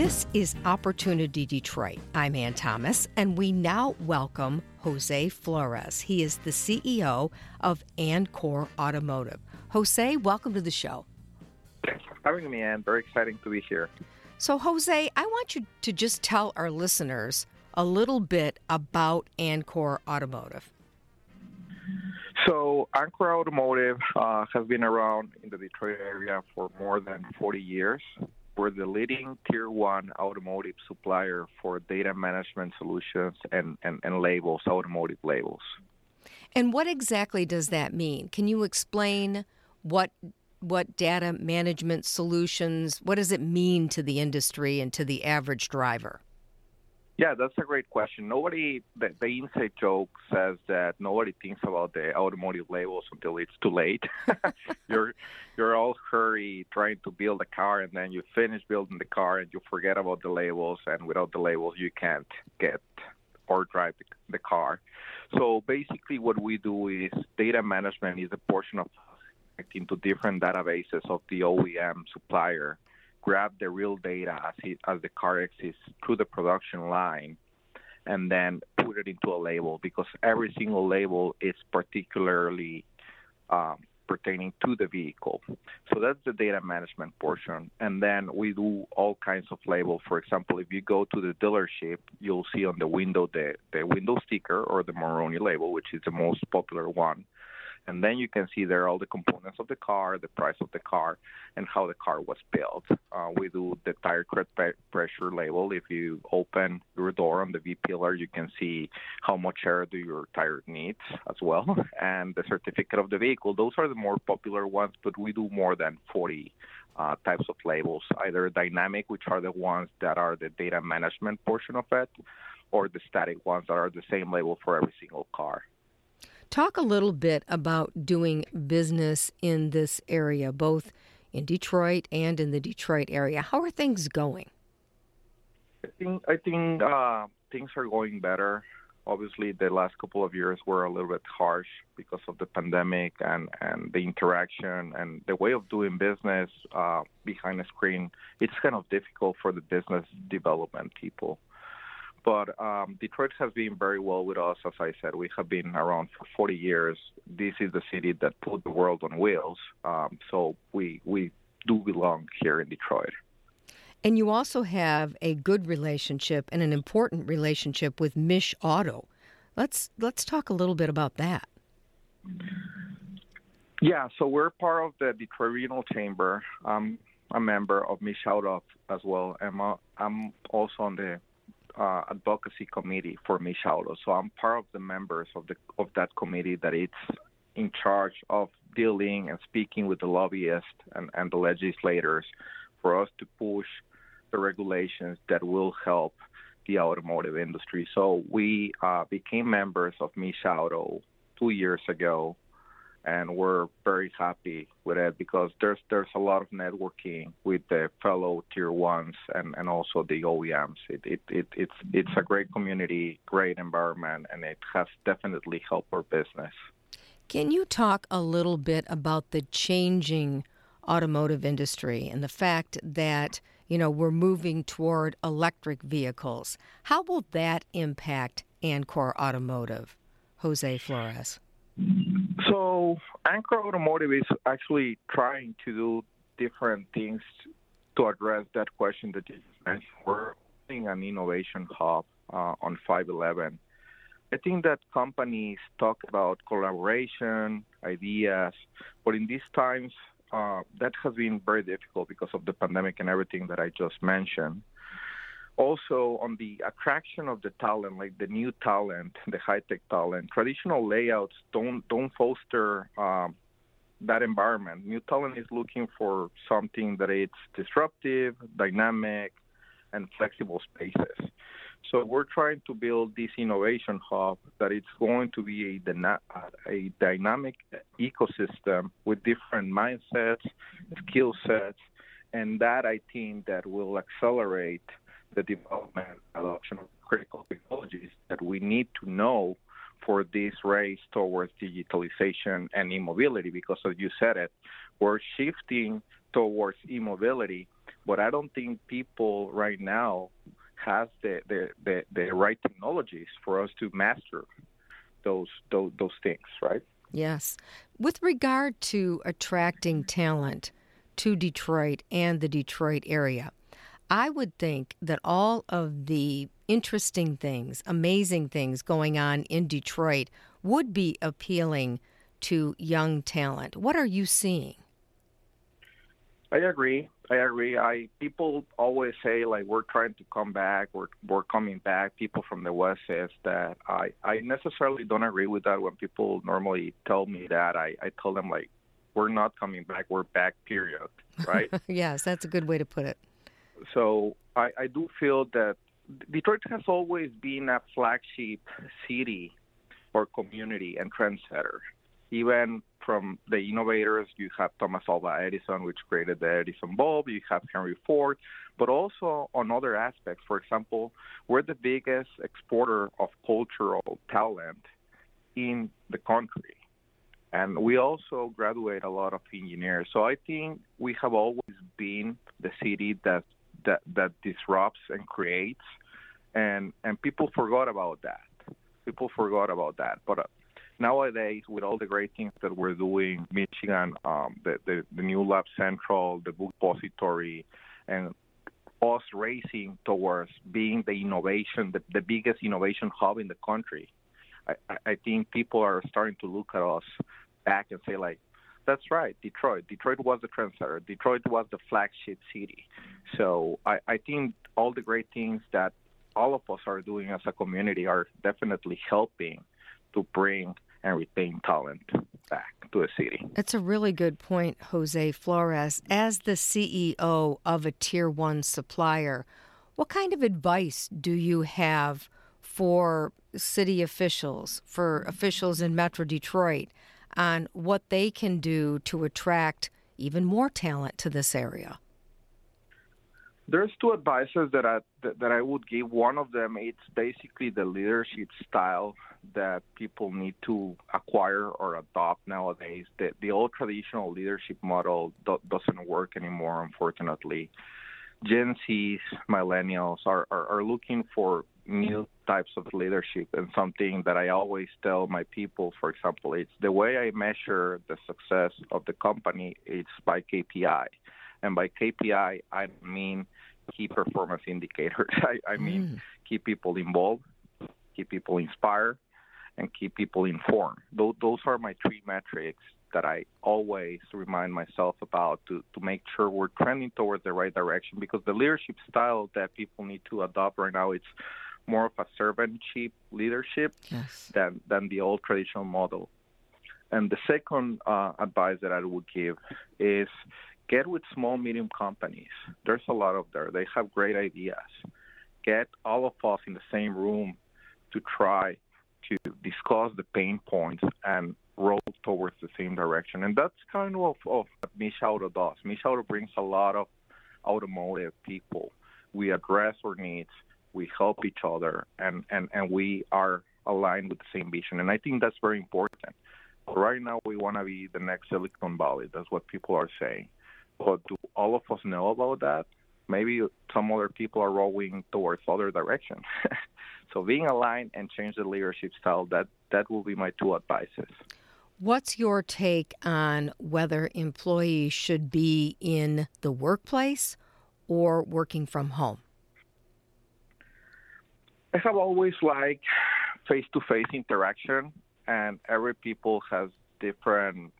This is Opportunity Detroit. I'm Ann Thomas, and we now welcome Jose Flores. He is the CEO of Ancor Automotive. Jose, welcome to the show. Thanks for having me, Ann. Very exciting to be here. So, Jose, I want you to just tell our listeners a little bit about Ancor Automotive. So, Ancor Automotive has been around in the Detroit area for more than 40 years. We're the leading Tier 1 automotive supplier for data management solutions and labels, automotive labels. And what exactly does that mean? Can you explain what data management solutions, what does it mean to the industry and to the average driver? Yeah, that's a great question. The inside joke says that nobody thinks about the automotive labels until it's too late. You're all hurry trying to build a car, and then you finish building the car, and you forget about the labels, and without the labels, you can't get or drive the car. So basically what we do is data management is a portion of connecting to different databases of the OEM supplier, grab the real data as the car exists through the production line, and then put it into a label, because every single label is particularly pertaining to the vehicle. So that's the data management portion. And then we do all kinds of labels. For example, if you go to the dealership, you'll see on the window the window sticker or the Monroney label, which is the most popular one. And then you can see there all the components of the car, the price of the car, and how the car was built. We do the tire tread pressure label. If you open your door on the V-pillar, you can see how much air do your tire needs as well, and the certificate of the vehicle. Those are the more popular ones, but we do more than 40 types of labels, either dynamic, which are the ones that are the data management portion of it, or the static ones that are the same label for every single car. Talk a little bit about doing business in this area, both in Detroit and in the Detroit area. How are things going? I think things are going better. Obviously, the last couple of years were a little bit harsh because of the pandemic and the interaction and the way of doing business behind a screen. It's kind of difficult for the business development people. But Detroit has been very well with us. As I said, we have been around for 40 years. This is the city that put the world on wheels. So we do belong here in Detroit. And you also have a good relationship and an important relationship with MICHauto. Let's talk a little bit about that. Yeah, so we're part of the Detroit Regional Chamber. I'm a member of MICHauto as well. I'm also on the advocacy committee for MICHauto. So I'm part of the members of that committee that it's in charge of dealing and speaking with the lobbyists and the legislators for us to push the regulations that will help the automotive industry. So we became members of MICHauto 2 years ago, and we're very happy with it because there's a lot of networking with the fellow Tier 1s and also the OEMs. It's a great community, great environment, and it has definitely helped our business. Can you talk a little bit about the changing automotive industry and the fact that, we're moving toward electric vehicles? How will that impact Ancor Automotive? Jose Flores. So Ancor Automotive is actually trying to do different things to address that question that you mentioned. We're building an innovation hub on 511. I think that companies talk about collaboration, ideas, but in these times, that has been very difficult because of the pandemic and everything that I just mentioned. Also, on the attraction of the talent, like the new talent, the high-tech talent, traditional layouts don't foster that environment. New talent is looking for something that it's disruptive, dynamic, and flexible spaces. So we're trying to build this innovation hub that it's going to be a dynamic ecosystem with different mindsets, skill sets, and that, I think, that will accelerate the development and adoption of critical technologies that we need to know for this race towards digitalization and e-mobility, because as you said it, we're shifting towards e-mobility But I don't think people right now has the right technologies for us to master those things, right? Yes. With regard to attracting talent to Detroit and the Detroit area, I would think that all of the interesting things, amazing things going on in Detroit would be appealing to young talent. What are you seeing? I agree. People always say, like, we're trying to come back, we're coming back. People from the West says that. I necessarily don't agree with that. When people normally tell me that, I tell them, like, we're not coming back, we're back, period, right? Yes, that's a good way to put it. So I do feel that Detroit has always been a flagship city or community and trendsetter. Even from the innovators, you have Thomas Alva Edison, which created the Edison bulb. You have Henry Ford, but also on other aspects. For example, we're the biggest exporter of cultural talent in the country. And we also graduate a lot of engineers. So I think we have always been the city that disrupts and creates. And people forgot about that. But nowadays, with all the great things that we're doing, Michigan, the new Lab Central, the book repository, and us racing towards being the innovation, the biggest innovation hub in the country, I think people are starting to look at us back and say, like, that's right, Detroit. Detroit was the trendsetter. Detroit was the flagship city. So I think all the great things that all of us are doing as a community are definitely helping to bring and retain talent back to a city. That's a really good point, Jose Flores. As the CEO of a Tier 1 supplier, what kind of advice do you have for city officials, for officials in Metro Detroit, on what they can do to attract even more talent to this area? There's two advices that I would give. One of them, it's basically the leadership style that people need to acquire or adopt nowadays. The old traditional leadership model doesn't work anymore, unfortunately. Gen Zs, millennials are looking for new types of leadership, and something that I always tell my people, for example, it's the way I measure the success of the company, it's by KPI. And by KPI, I mean key performance indicators. I mean keep people involved, keep people inspired, and keep people informed. Those are my three metrics that I always remind myself about to make sure we're trending towards the right direction, because the leadership style that people need to adopt right now, it's more of a servantship leadership than the old traditional model. And the second advice that I would give is get with small, medium companies. There's a lot of there. They have great ideas. Get all of us in the same room to try to discuss the pain points and roll towards the same direction. And that's kind of what MICHauto does. MICHauto brings a lot of automotive people. We address our needs, we help each other, and we are aligned with the same vision. And I think that's very important. Right now, we want to be the next Silicon Valley. That's what people are saying. But do all of us know about that? Maybe some other people are rowing towards other direction. So being aligned and change the leadership style, that will be my two advices. What's your take on whether employees should be in the workplace or working from home? I have always liked face-to-face interaction, and every people has different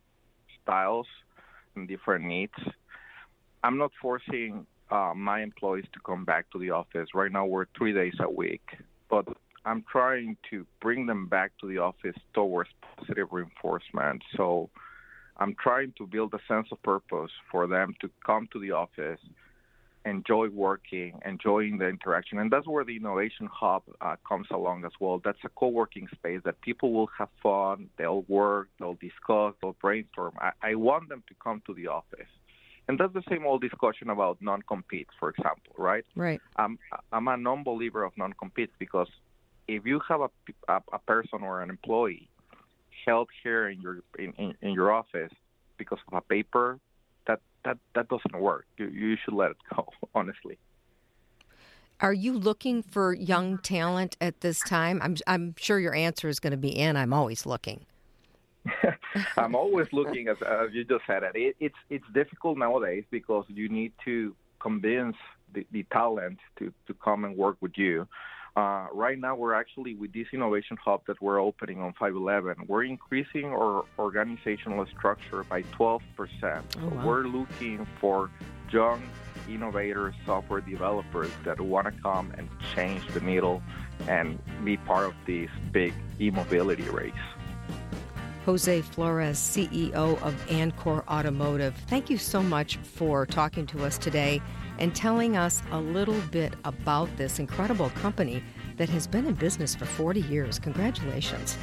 styles and different needs. I'm not forcing my employees to come back to the office. Right now, we're 3 days a week, but I'm trying to bring them back to the office towards positive reinforcement. So I'm trying to build a sense of purpose for them to come to the office, enjoy working, enjoying the interaction. And that's where the Innovation Hub comes along as well. That's a co-working space that people will have fun, they'll work, they'll discuss, they'll brainstorm. I want them to come to the office. And that's the same old discussion about non-competes, for example, right? Right. I'm a non-believer of non-competes, because if you have a person or an employee held here in your office because of a paper, that doesn't work. You should let it go, honestly. Are you looking for young talent at this time? I'm sure your answer is going to be, "And I'm always looking." I'm always looking, as you just said it. It's difficult nowadays because you need to convince the talent to come and work with you. Right now, we're actually, with this innovation hub that we're opening on 511, we're increasing our organizational structure by 12%. So wow. We're looking for young innovators, software developers that want to come and change the needle and be part of this big e-mobility race. Jose Flores, CEO of Ancor Automotive, thank you so much for talking to us today and telling us a little bit about this incredible company that has been in business for 40 years. Congratulations.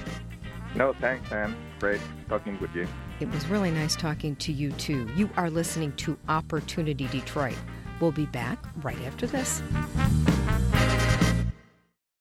No, thanks, Ann. Great talking with you. It was really nice talking to you, too. You are listening to Opportunity Detroit. We'll be back right after this.